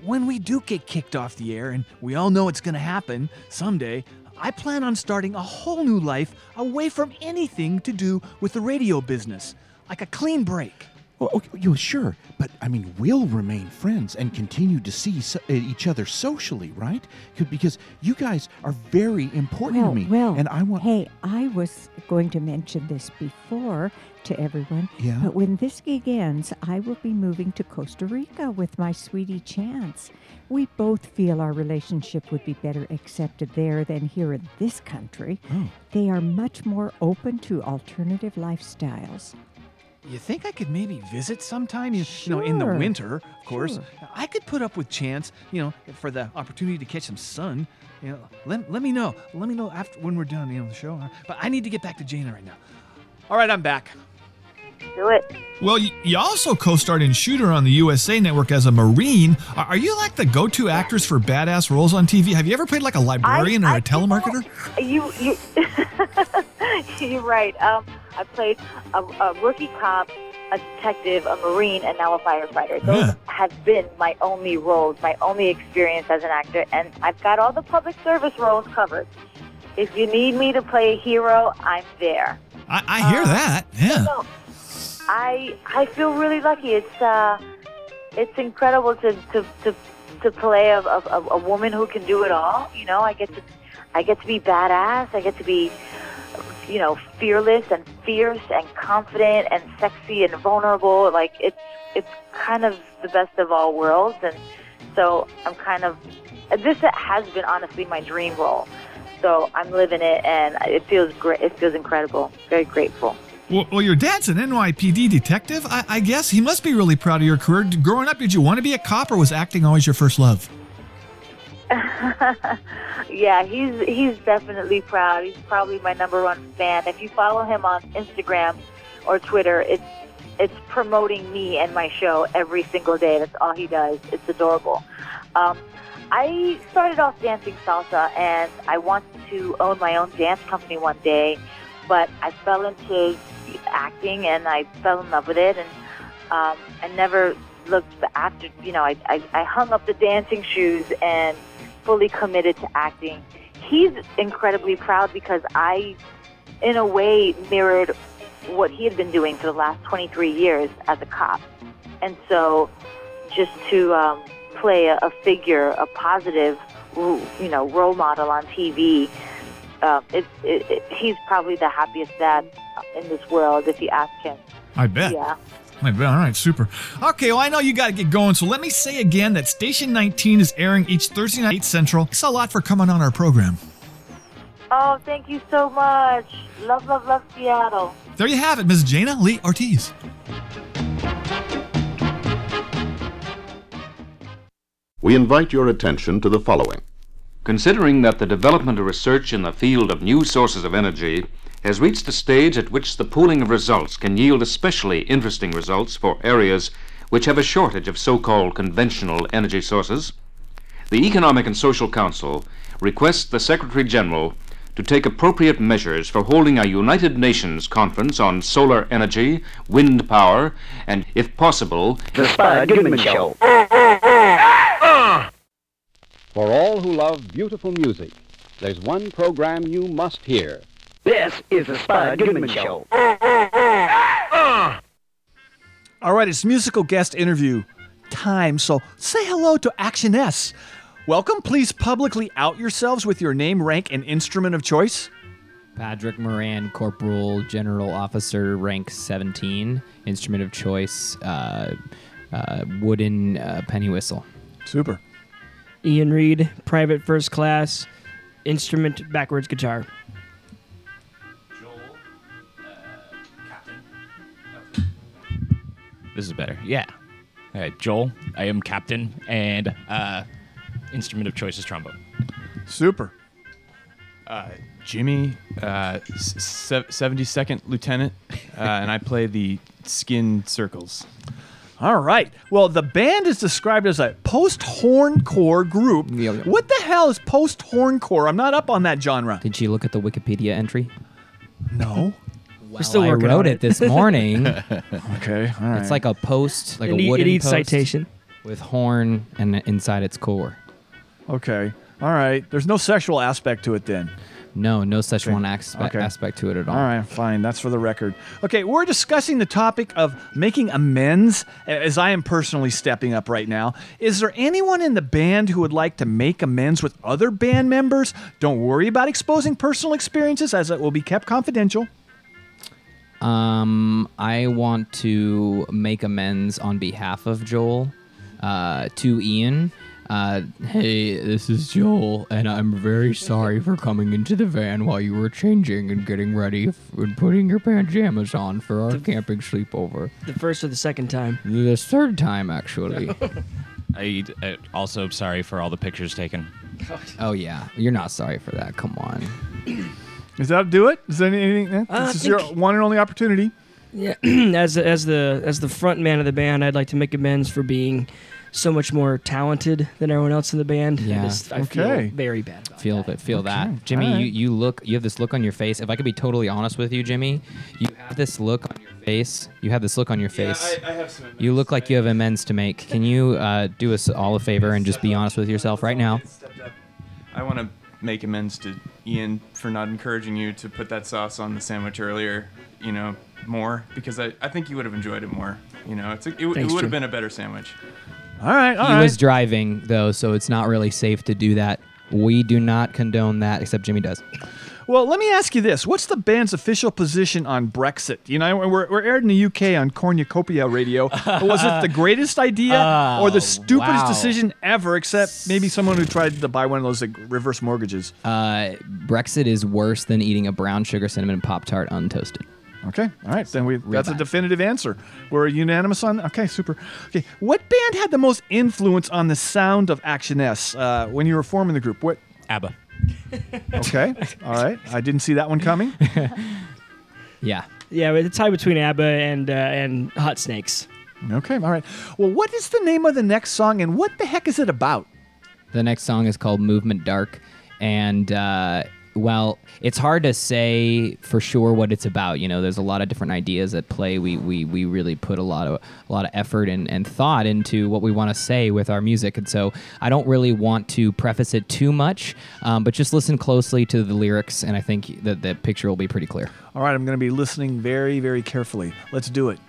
When we do get kicked off the air, and we all know it's going to happen someday, I plan on starting a whole new life away from anything to do with the radio business. Like a clean break. Oh, okay, sure, but I mean, we'll remain friends and continue to see so- each other socially, right? Because you guys are very important well, to me, well, and I want. Hey, I was going to mention this before to everyone, yeah. but when this gig ends, I will be moving to Costa Rica with my sweetie Chance. We both feel our relationship would be better accepted there than here in this country. Oh. They are much more open to alternative lifestyles. You think I could maybe visit sometime, you sure. know, in the winter, of course. Sure. I could put up with Chance, you know, for the opportunity to catch some sun. You know, let, let me know. Let me know after when we're done, you know, the show. But I need to get back to Jaina right now. All right, I'm back. Do it. Well, you also co-starred in Shooter on the U S A Network as a Marine. Are you like the go-to actress for badass roles on T V? Have you ever played like a librarian I, or I, a telemarketer? You, you, you're right. Um, I played a, a rookie cop, a detective, a Marine, and now a firefighter. Those yeah. have been my only roles, my only experience as an actor, and I've got all the public service roles covered. If you need me to play a hero, I'm there. I, I hear um, that. Yeah. So I I feel really lucky. It's uh, it's incredible to to, to, to play a, a a woman who can do it all. You know, I get to I get to be badass. I get to be. You know, fearless and fierce and confident and sexy and vulnerable. Like, it's it's kind of the best of all worlds. And so I'm kind of, this has been honestly my dream role. So I'm living it, and it feels great. It feels incredible. Very grateful. Well, well your dad's an N Y P D detective, I, I guess. He must be really proud of your career. Growing up, did you want to be a cop, or was acting always your first love? Yeah, he's he's definitely proud. He's probably my number one fan. If you follow him on Instagram or Twitter, it's it's promoting me and my show every single day. That's all he does. It's adorable. Um, I started off dancing salsa, and I wanted to own my own dance company one day, but I fell into acting, and I fell in love with it, and um, I never looked after. You know, I, I I hung up the dancing shoes and. Fully committed to acting. He's incredibly proud because I, in a way, mirrored what he had been doing for the last twenty-three years as a cop. And so just to um, play a, a figure, a positive you know, role model on T V. Uh, it, it, it, he's probably the happiest dad in this world, if you ask him. I bet. Yeah. All right, super. Okay, well, I know you got to get going, so let me say again that Station nineteen is airing each Thursday night, eight Central. Thanks a lot for coming on our program. Oh, thank you so much. Love, love, love Seattle. There you have it, Miz Jaina Lee Ortiz. We invite your attention to the following. Considering that the development of research in the field of new sources of energy has reached a stage at which the pooling of results can yield especially interesting results for areas which have a shortage of so-called conventional energy sources, the Economic and Social Council requests the Secretary General to take appropriate measures for holding a United Nations conference on solar energy, wind power, and, if possible, the Spud Goodman Show. For all who love beautiful music, there's one program you must hear. This is the Spud Goodman Show. All right, it's musical guest interview time, so say hello to Action S. Welcome. Please publicly out yourselves with your name, rank, and instrument of choice. Patrick Moran, Corporal General Officer, rank seventeen. Instrument of choice, uh, uh, wooden uh, penny whistle. Super. Ian Reed, Private First Class, instrument backwards guitar. This is better. Yeah. All right, Joel, I am captain, and uh, instrument of choice is trombone. Super. Uh, Jimmy, uh, se- seventy-second Lieutenant, uh, and I play the skin circles. All right. Well, the band is described as a post-horncore group. Yeah, yeah. What the hell is post-horncore? I'm not up on that genre. Did she look at the Wikipedia entry? No. Well, still I wrote it. it this morning. Okay, all right. It's like a post, like it a wooden post citation with horn and inside its core. Okay, all right. There's no sexual aspect to it then. No, no sexual okay. aspect, okay. aspect to it at all. All right, fine. That's for the record. Okay, we're discussing the topic of making amends, as I am personally stepping up right now. Is there anyone in the band who would like to make amends with other band members? Don't worry about exposing personal experiences, as it will be kept confidential. Um, I want to make amends on behalf of Joel uh, to Ian. Uh, hey, this is Joel, and I'm very sorry for coming into the van while you were changing and getting ready f- and putting your pajamas on for our the, camping sleepover. The first or the second time? The third time, actually. I, I also am sorry for all the pictures taken. Oh, yeah. You're not sorry for that. Come on. Does that do it? Is there anything? Eh? Uh, this is your one and only opportunity. Yeah, as as the as the front man of the band, I'd like to make amends for being so much more talented than everyone else in the band. Yeah, I, just, I okay. feel very bad about feel that. Feel okay. that, Jimmy. Right. You, you look. You have this look on your face. If I could be totally honest with you, Jimmy, you have this look on your face. You have this look on your face. Yeah, I, I have some amends. You look like you have amends to make. Can you uh, do us all a favor and just be honest with yourself right now? I want to make amends to Ian for not encouraging you to put that sauce on the sandwich earlier, you know, more, because I, I think you would have enjoyed it more. You know, it's a, it, Thanks, it would Jim. have been a better sandwich. All right, all he right. He was driving, though, so it's not really safe to do that. We do not condone that, except Jimmy does. Well, let me ask you this. What's the band's official position on Brexit? You know, we're, we're aired in the U K on Cornucopia Radio. Was it the greatest idea oh, or the stupidest wow. decision ever, except maybe someone who tried to buy one of those like, reverse mortgages? Uh, Brexit is worse than eating a brown sugar cinnamon Pop-Tart untoasted. Okay, all right, then we that's a definitive answer. We're unanimous on that? Okay, super. Okay, what band had the most influence on the sound of Action S uh, when you were forming the group? What? ABBA. Okay. All right. I didn't see that one coming. yeah. Yeah, but it's tie between ABBA and uh, and Hot Snakes. Okay. All right. Well, what is the name of the next song, and what the heck is it about? The next song is called Movement Dark, and uh, well, it's hard to say for sure what it's about. You know, there's a lot of different ideas at play. We we, we really put a lot of a lot of effort and, and thought into what we want to say with our music, and so I don't really want to preface it too much, um, but just listen closely to the lyrics, and I think that the picture will be pretty clear. All right, I'm going to be listening very, very carefully. Let's do it.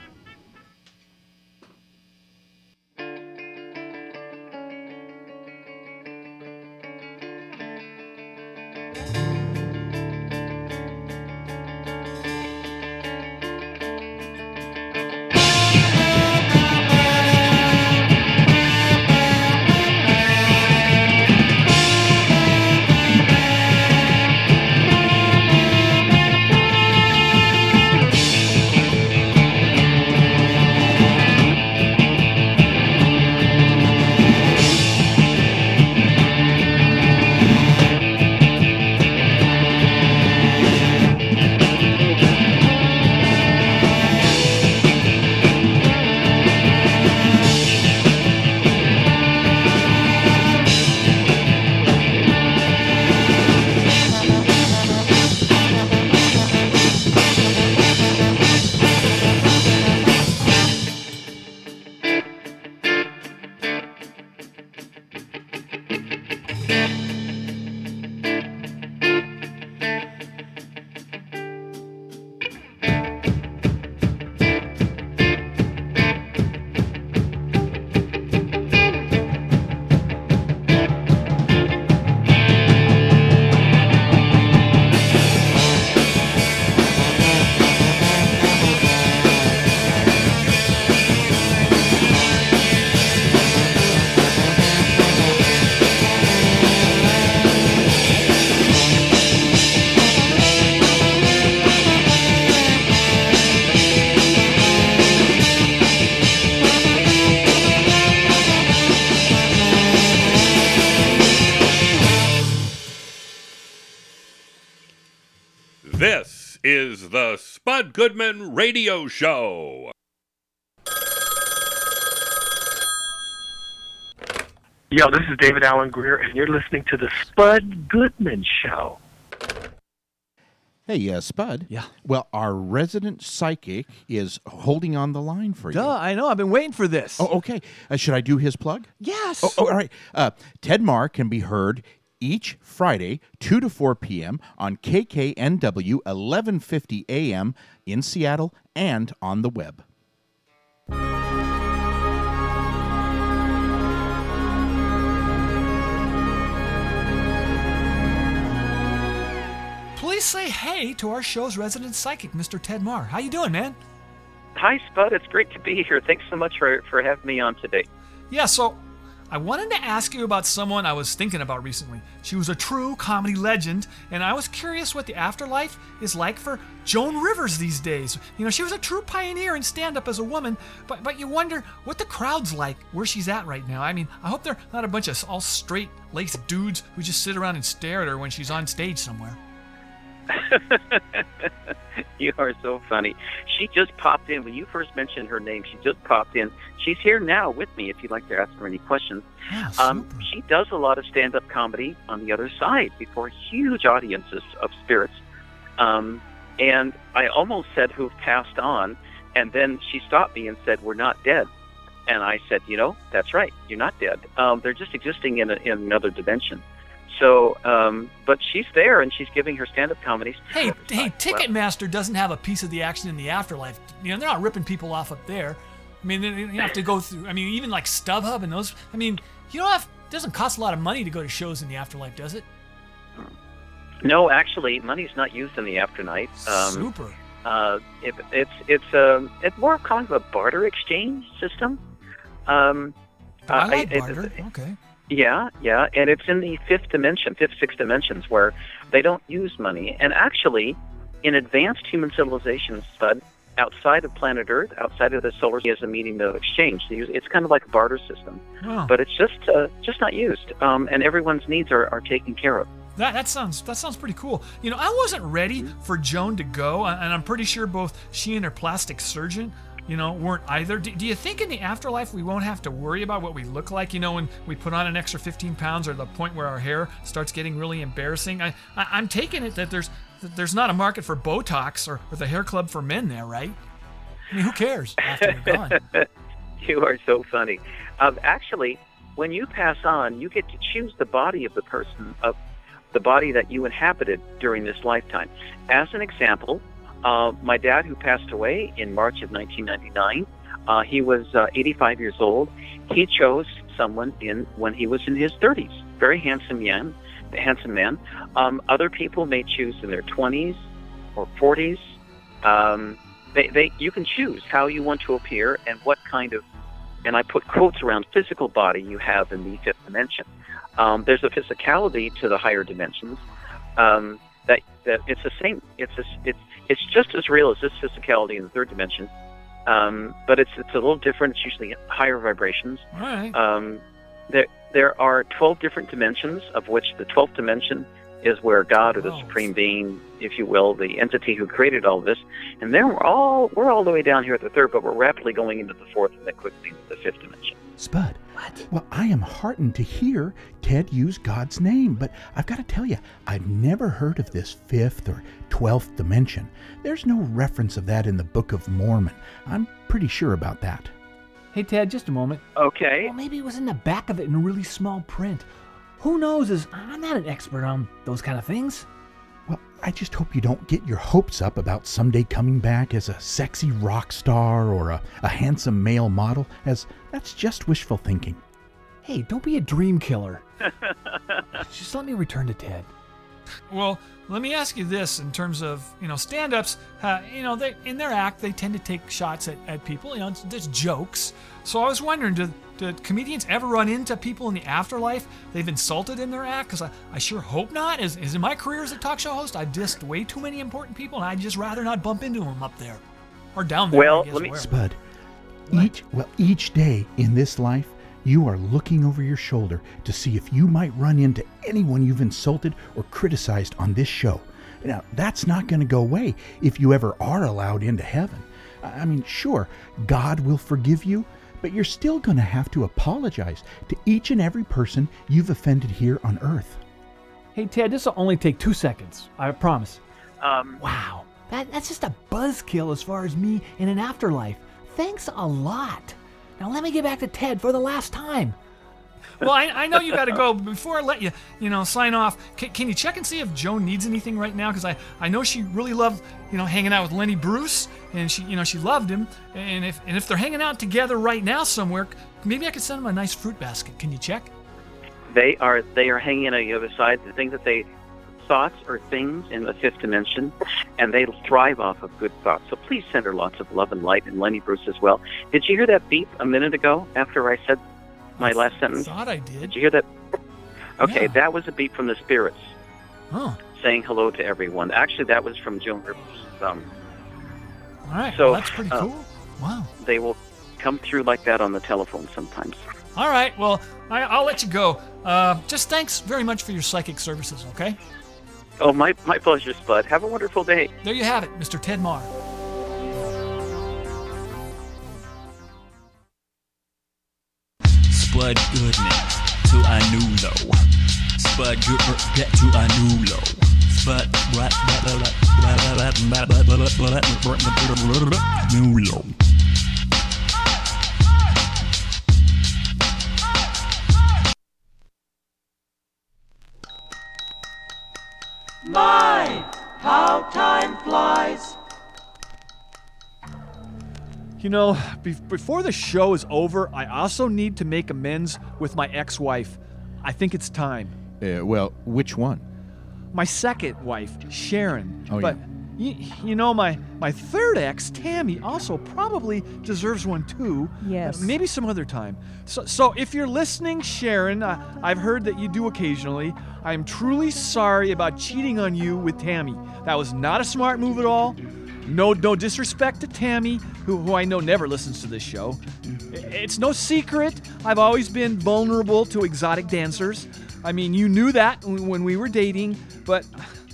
This is the Spud Goodman Radio Show. Yo, this is David Allen Greer, and you're listening to the Spud Goodman Show. Hey, yeah, uh, Spud. Yeah. Well, our resident psychic is holding on the line for Duh, you. Duh, I know. I've been waiting for this. Oh, okay. Uh, should I do his plug? Yes. Oh, oh all right. Uh, Ted Marr can be heard each Friday, two to four p.m. on K K N W, eleven fifty a.m. in Seattle and on the web. Please say hey to our show's resident psychic, Mister Ted Marr. How you doing, man? Hi, Spud. It's great to be here. Thanks so much for, for having me on today. Yeah, so I wanted to ask you about someone I was thinking about recently. She was a true comedy legend, and I was curious what the afterlife is like for Joan Rivers these days. You know, she was a true pioneer in stand-up as a woman, but, but you wonder what the crowd's like where she's at right now. I mean, I hope they're not a bunch of all straight-laced dudes who just sit around and stare at her when she's on stage somewhere. You are so funny. She just popped in. When you first mentioned her name, she just popped in. She's here now with me if you'd like to ask her any questions. Yeah, um, she does a lot of stand-up comedy on the other side before huge audiences of spirits. Um, and I almost said who've passed on, and then she stopped me and said, we're not dead. And I said, you know, that's right. You're not dead. Um, they're just existing in, a, in another dimension. So, um, but she's there, and she's giving her stand-up comedies. Hey, hey, Ticketmaster doesn't have a piece of the action in the afterlife. You know, they're not ripping people off up there. I mean, you have to go through. I mean, even like StubHub and those. I mean, you don't have. It doesn't cost a lot of money to go to shows in the afterlife, does it? No, actually, money's not used in the afterlife. Um, Super. Uh, it, it's it's um it's more kind of a barter exchange system. Um, I like uh, barter. It, it, okay. Yeah, yeah, and it's in the fifth dimension, fifth, sixth dimensions, where they don't use money. And actually, in advanced human civilizations, Spud, outside of planet Earth, outside of the solar system, is a medium of exchange. It's kind of like a barter system, oh. but it's just uh, just not used, um, and everyone's needs are, are taken care of. That that sounds that sounds pretty cool. You know, I wasn't ready mm-hmm. for Joan to go, and I'm pretty sure both she and her plastic surgeon, you know, weren't either. Do, do you think in the afterlife we won't have to worry about what we look like, you know, when we put on an extra fifteen pounds or the point where our hair starts getting really embarrassing? I, I, I'm taking it that there's that there's not a market for Botox or, or the hair club for men there, right? I mean, who cares after you're gone? You are so funny. Um, actually, when you pass on, you get to choose the body of the person, of the body that you inhabited during this lifetime. As an example, Uh, my dad, who passed away in March of nineteen ninety-nine, uh, he was uh, eighty-five years old. He chose someone in when he was in his thirties. Very handsome man. Handsome man. Um, other people may choose in their twenties or forties. Um, they, they, you can choose how you want to appear and what kind of. And I put quotes around physical body you have in the fifth dimension. Um, there's a physicality to the higher dimensions. Um, that that it's the same. It's a, it's. It's just as real as this physicality in the third dimension, um, but it's it's a little different. It's usually higher vibrations. All right. Um, there there are twelve different dimensions, of which the twelfth dimension is where God, or the oh. Supreme Being, if you will, the entity who created all this. And then we're all we're all the way down here at the third, but we're rapidly going into the fourth, and then quickly into the fifth dimension. Spud. What? Well, I am heartened to hear Ted use God's name, but I've got to tell you, I've never heard of this fifth or twelfth dimension. There's no reference of that in the Book of Mormon. I'm pretty sure about that. Hey, Ted, just a moment. Okay. Well, maybe it was in the back of it in really small print. Who knows? Is I'm not an expert on those kind of things. Well, I just hope you don't get your hopes up about someday coming back as a sexy rock star or a, a handsome male model, as that's just wishful thinking. Hey, don't be a dream killer. Just let me return to Ted. Well, let me ask you this in terms of, you know, stand-ups, uh, you know, they, in their act, they tend to take shots at, at people, you know, there's jokes. So I was wondering, do, do comedians ever run into people in the afterlife they've insulted in their act? Because I, I sure hope not. As, as in my career as a talk show host, I've dissed way too many important people, and I'd just rather not bump into them up there or down there. Well, I guess, let me... Wherever. Spud, each, well, each day in this life, you are looking over your shoulder to see if you might run into anyone you've insulted or criticized on this show. Now, that's not going to go away if you ever are allowed into heaven. I mean, sure, God will forgive you, but you're still going to have to apologize to each and every person you've offended here on earth. Hey, Ted, this will only take two seconds. I promise. Um, wow. That, that's just a buzzkill as far as me in an afterlife. Thanks a lot. Now let me get back to Ted for the last time. Well, I, I know you got to go. Before I let you, you know, sign off, can, can you check and see if Joan needs anything right now? Because I, I know she really loved, you know, hanging out with Lenny Bruce, and she, you know, she loved him. And if and if they're hanging out together right now somewhere, maybe I could send them a nice fruit basket. Can you check? They are they are hanging on the other side. The things that they, thoughts are things in the fifth dimension, and they thrive off of good thoughts. So please send her lots of love and light, and Lenny Bruce as well. Did you hear that beep a minute ago after I said my I last th- sentence? I thought I did. Did you hear that? Okay, yeah. That was a beep from the spirits huh. saying hello to everyone. Actually, that was from Joan Rivers. Um, All right, so, well, that's pretty uh, cool. Wow. They will come through like that on the telephone sometimes. All right, well, I, I'll let you go. Uh, just thanks very much for your psychic services, okay? Oh, my, my pleasure, Spud. Have a wonderful day. There you have it, Mister Ted Marr. Spud Goodman to a new low. Spud Goodman get to a new low. Spud new low. My, how time flies. You know, be- before the show is over, I also need to make amends with my ex-wife. I think it's time. Uh, well, which one? My second wife, Sharon. Oh, but, yeah. y- you know, my, my third ex, Tammy, also probably deserves one, too. Yes. Uh, maybe some other time. So, so if you're listening, Sharon, uh, I've heard that you do occasionally. I am truly sorry about cheating on you with Tammy. That was not a smart move at all. No, no disrespect to Tammy, who, who I know never listens to this show. It's no secret I've always been vulnerable to exotic dancers. I mean, you knew that when we were dating, but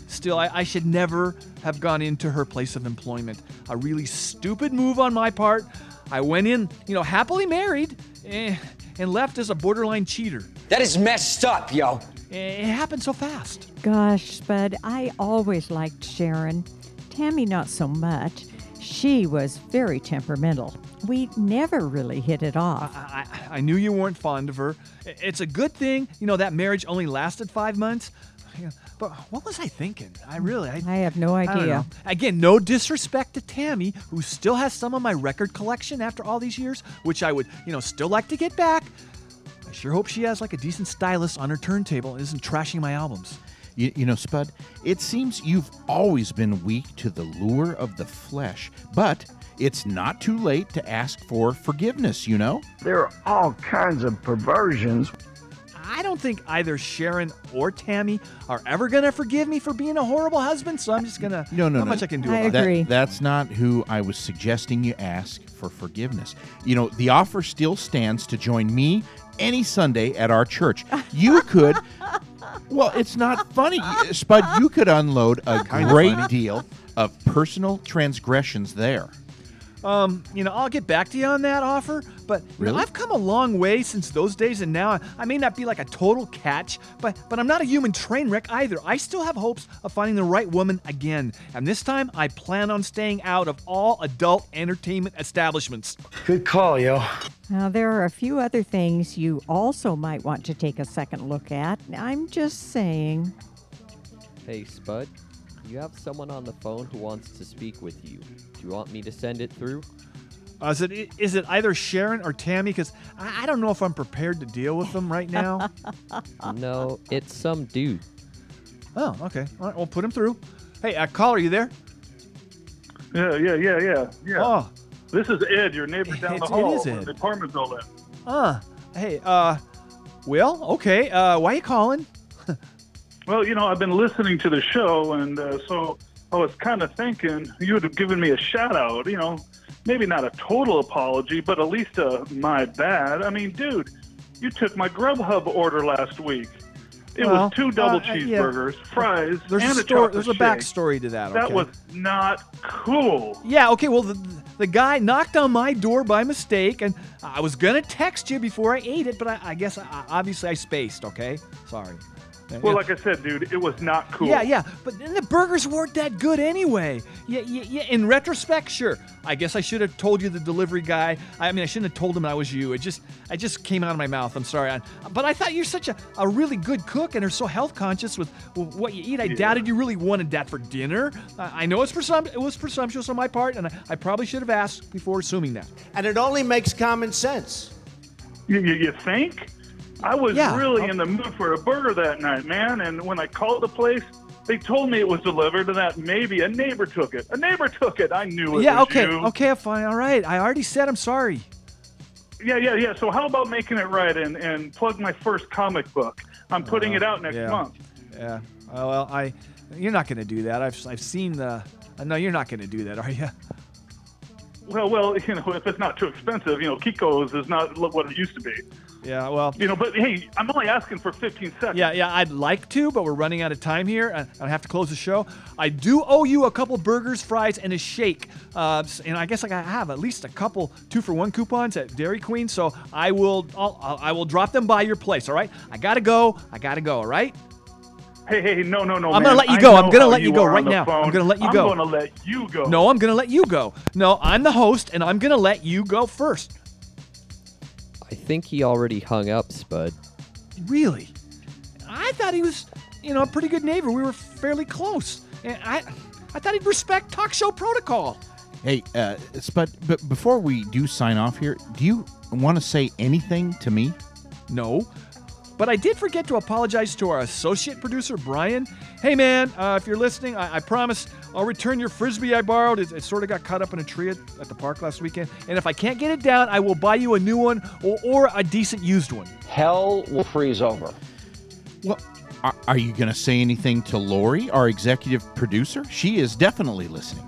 still, I, I should never have gone into her place of employment. A really stupid move on my part. I went in, you know, happily married, eh, and left as a borderline cheater. That is messed up, yo. It happened so fast. Gosh, Spud, I always liked Sharon. Tammy, not so much. She was very temperamental. We never really hit it off. I, I, I knew you weren't fond of her. It's a good thing, you know, that marriage only lasted five months. But what was I thinking? I really... I, I have no idea. Again, no disrespect to Tammy, who still has some of my record collection after all these years, which I would, you know, still like to get back. I sure hope she has like a decent stylist on her turntable and isn't trashing my albums. You, you know, Spud, it seems you've always been weak to the lure of the flesh, but it's not too late to ask for forgiveness, you know? There are all kinds of perversions. I don't think either Sharon or Tammy are ever going to forgive me for being a horrible husband, so I'm just going to... No, no, Not no. much I can do I about agree. That. That's not who I was suggesting you ask for forgiveness. You know, the offer still stands to join me any Sunday at our church. You could, well, it's not funny, Spud, you could unload a great deal of personal transgressions there. Um, you know, I'll get back to you on that offer, but really? you know, I've come a long way since those days, and now I, I may not be like a total catch, but, but I'm not a human train wreck either. I still have hopes of finding the right woman again, and this time I plan on staying out of all adult entertainment establishments. Good call, yo. Now, there are a few other things you also might want to take a second look at. I'm just saying. Hey, Spud. You have someone on the phone who wants to speak with you. Do you want me to send it through? Uh, is it is it either Sharon or Tammy? Because I, I don't know if I'm prepared to deal with them right now. No, it's some dude. Oh, okay. All right, we'll put him through. Hey, uh, caller, are you there? Yeah, yeah, yeah, yeah, yeah. Oh. This is Ed, your neighbor down it's, the hall. It is Ed. The apartment's all that. Uh, hey, uh, well, okay. Uh, why are you calling? Well, you know, I've been listening to the show, and uh, so I was kind of thinking you would have given me a shout-out, you know, maybe not a total apology, but at least a my bad. I mean, dude, you took my Grubhub order last week. It well, was two double uh, cheeseburgers, yeah. fries, there's and a, story, a chocolate There's shake. a backstory to that. Okay. That was not cool. Yeah, okay, well, the, the guy knocked on my door by mistake, and I was going to text you before I ate it, but I, I guess I, obviously I spaced, okay? Sorry. Well, like I said, dude, it was not cool. Yeah, yeah, but the burgers weren't that good anyway. Yeah, yeah, yeah. In retrospect, sure. I guess I should have told you the delivery guy. I mean, I shouldn't have told him I was you. It just, it just came out of my mouth. I'm sorry. I, but I thought you're such a, a really good cook and are so health conscious with what you eat. I yeah. doubted you really wanted that for dinner. I, I know it's presumpt- it was presumptuous on my part, and I, I probably should have asked before assuming that. And it only makes common sense. You, you, you think? I was yeah, really okay. in the mood for a burger that night, man. And when I called the place, they told me it was delivered and that maybe a neighbor took it. A neighbor took it. I knew it yeah, was okay. you. Yeah, okay. Okay, I'm fine. All right. I already said I'm sorry. Yeah, yeah, yeah. So how about making it right and, and plug my first comic book? I'm putting uh, it out next yeah. month. Yeah. Uh, well, I, you're not going to do that. I've, I've seen the... Uh, no, you're not going to do that, are you? Well, well, you know, if it's not too expensive, you know, Kiko's is not what it used to be. Yeah, well... You know, but hey, I'm only asking for fifteen seconds. Yeah, yeah, I'd like to, but we're running out of time here, and I have to close the show. I do owe you a couple burgers, fries, and a shake. Uh, and I guess like I have at least a couple two-for-one coupons at Dairy Queen, so I will I'll, I'll, I will drop them by your place, all right? I gotta go. I gotta go, all right? Hey, hey, no, no, no, I'm going to let you go. I'm going to let you go right now. I'm going to let you go. I'm going to let you go. No, I'm going to let you go. No, I'm the host, and I'm going to let you go first. I think he already hung up, Spud. Really? I thought he was, you know, a pretty good neighbor. We were fairly close. And I I thought he'd respect talk show protocol. Hey, uh, Spud, but before we do sign off here, do you want to say anything to me? No. But I did forget to apologize to our associate producer, Brian. Hey, man, uh, if you're listening, I, I promise I'll return your Frisbee I borrowed. It, it sort of got caught up in a tree at, at the park last weekend. And if I can't get it down, I will buy you a new one or, or a decent used one. Hell will freeze over. Well, are, are you going to say anything to Lori, our executive producer? She is definitely listening.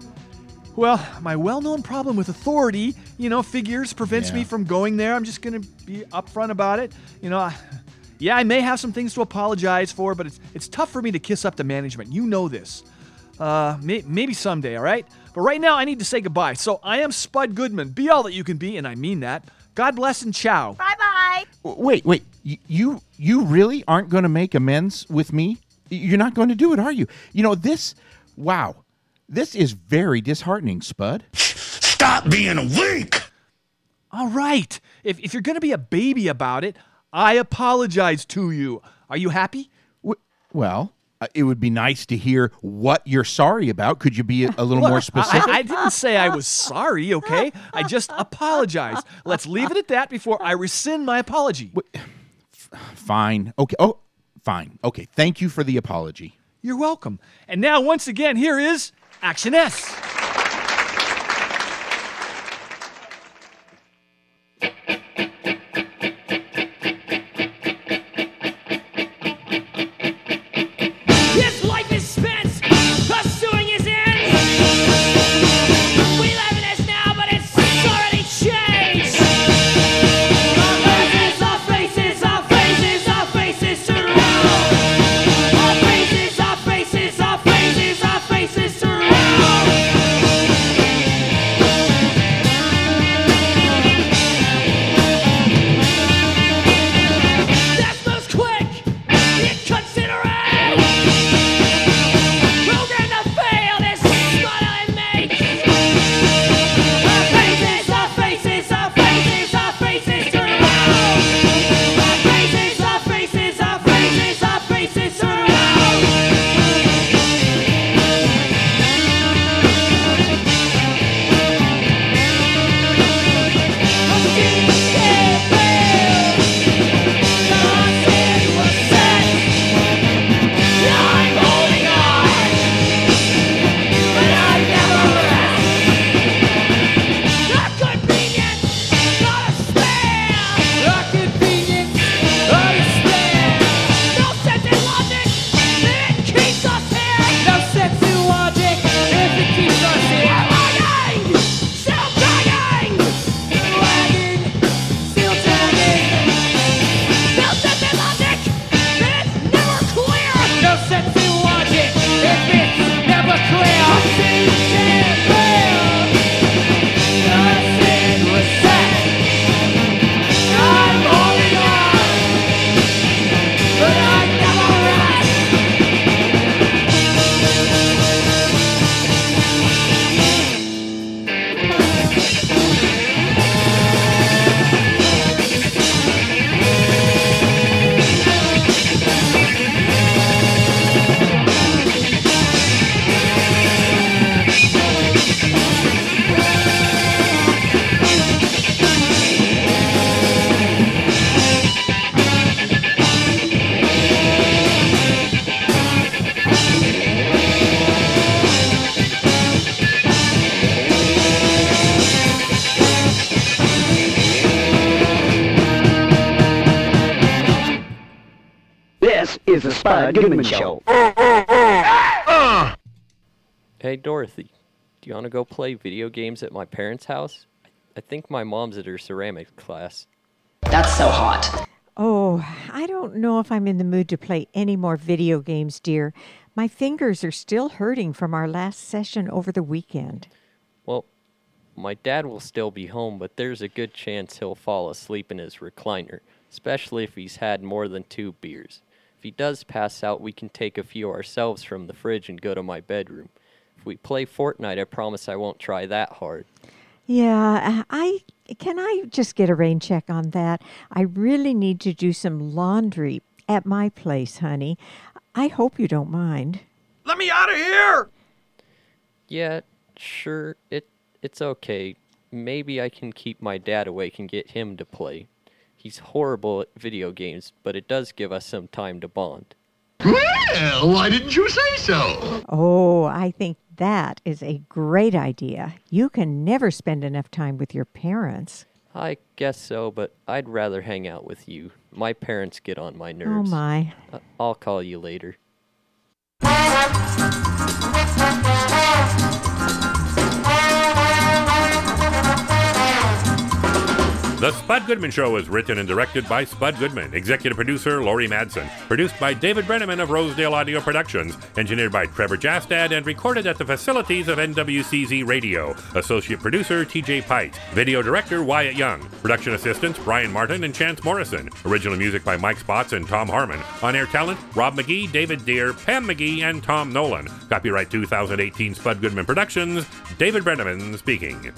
Well, my well-known problem with authority, you know, figures prevents yeah. me from going there. I'm just going to be upfront about it. You know, I... Yeah, I may have some things to apologize for, but it's it's tough for me to kiss up to management. You know this. Uh, may, maybe someday, all right? But right now, I need to say goodbye. So I am Spud Goodman. Be all that you can be, and I mean that. God bless and ciao. Bye-bye. Wait, wait. You, you really aren't going to make amends with me? You're not going to do it, are you? You know, this... Wow. This is very disheartening, Spud. Stop being weak! All right. If if you're going to be a baby about it... I apologize to you. Are you happy? Well, uh, it would be nice to hear what you're sorry about. Could you be a, a little Look, more specific? I, I didn't say I was sorry, okay? I just apologized. Let's leave it at that before I rescind my apology. Fine. Okay. Oh, fine. Okay. Thank you for the apology. You're welcome. And now, once again, here is Action S. Faces, our faces, our faces around. This is the Spud Goodman Show. Hey, Dorothy, do you want to go play video games at my parents' house? I think my mom's at her ceramics class. That's so hot. Oh, I don't know if I'm in the mood to play any more video games, dear. My fingers are still hurting from our last session over the weekend. Well, my dad will still be home, but there's a good chance he'll fall asleep in his recliner, especially if he's had more than two beers. If he does pass out, we can take a few ourselves from the fridge and go to my bedroom. If we play Fortnite, I promise I won't try that hard. Yeah, I can I just get a rain check on that? I really need to do some laundry at my place, honey. I hope you don't mind. Let me out of here! Yeah, sure, it it's okay. Maybe I can keep my dad awake and get him to play. He's horrible at video games, but it does give us some time to bond. Well, why didn't you say so? Oh, I think that is a great idea. You can never spend enough time with your parents. I guess so, but I'd rather hang out with you. My parents get on my nerves. Oh, my. Uh, I'll call you later. The Spud Goodman Show is written and directed by Spud Goodman, executive producer Laurie Madsen, produced by David Brenneman of Rosedale Audio Productions, engineered by Trevor Jastad, and recorded at the facilities of N W C Z Radio, associate producer T J Pite, video director Wyatt Young, production assistants Brian Martin and Chance Morrison, original music by Mike Spots and Tom Harmon, on-air talent Rob McGee, David Deere, Pam McGee, and Tom Nolan, copyright twenty eighteen Spud Goodman Productions, David Brenneman speaking.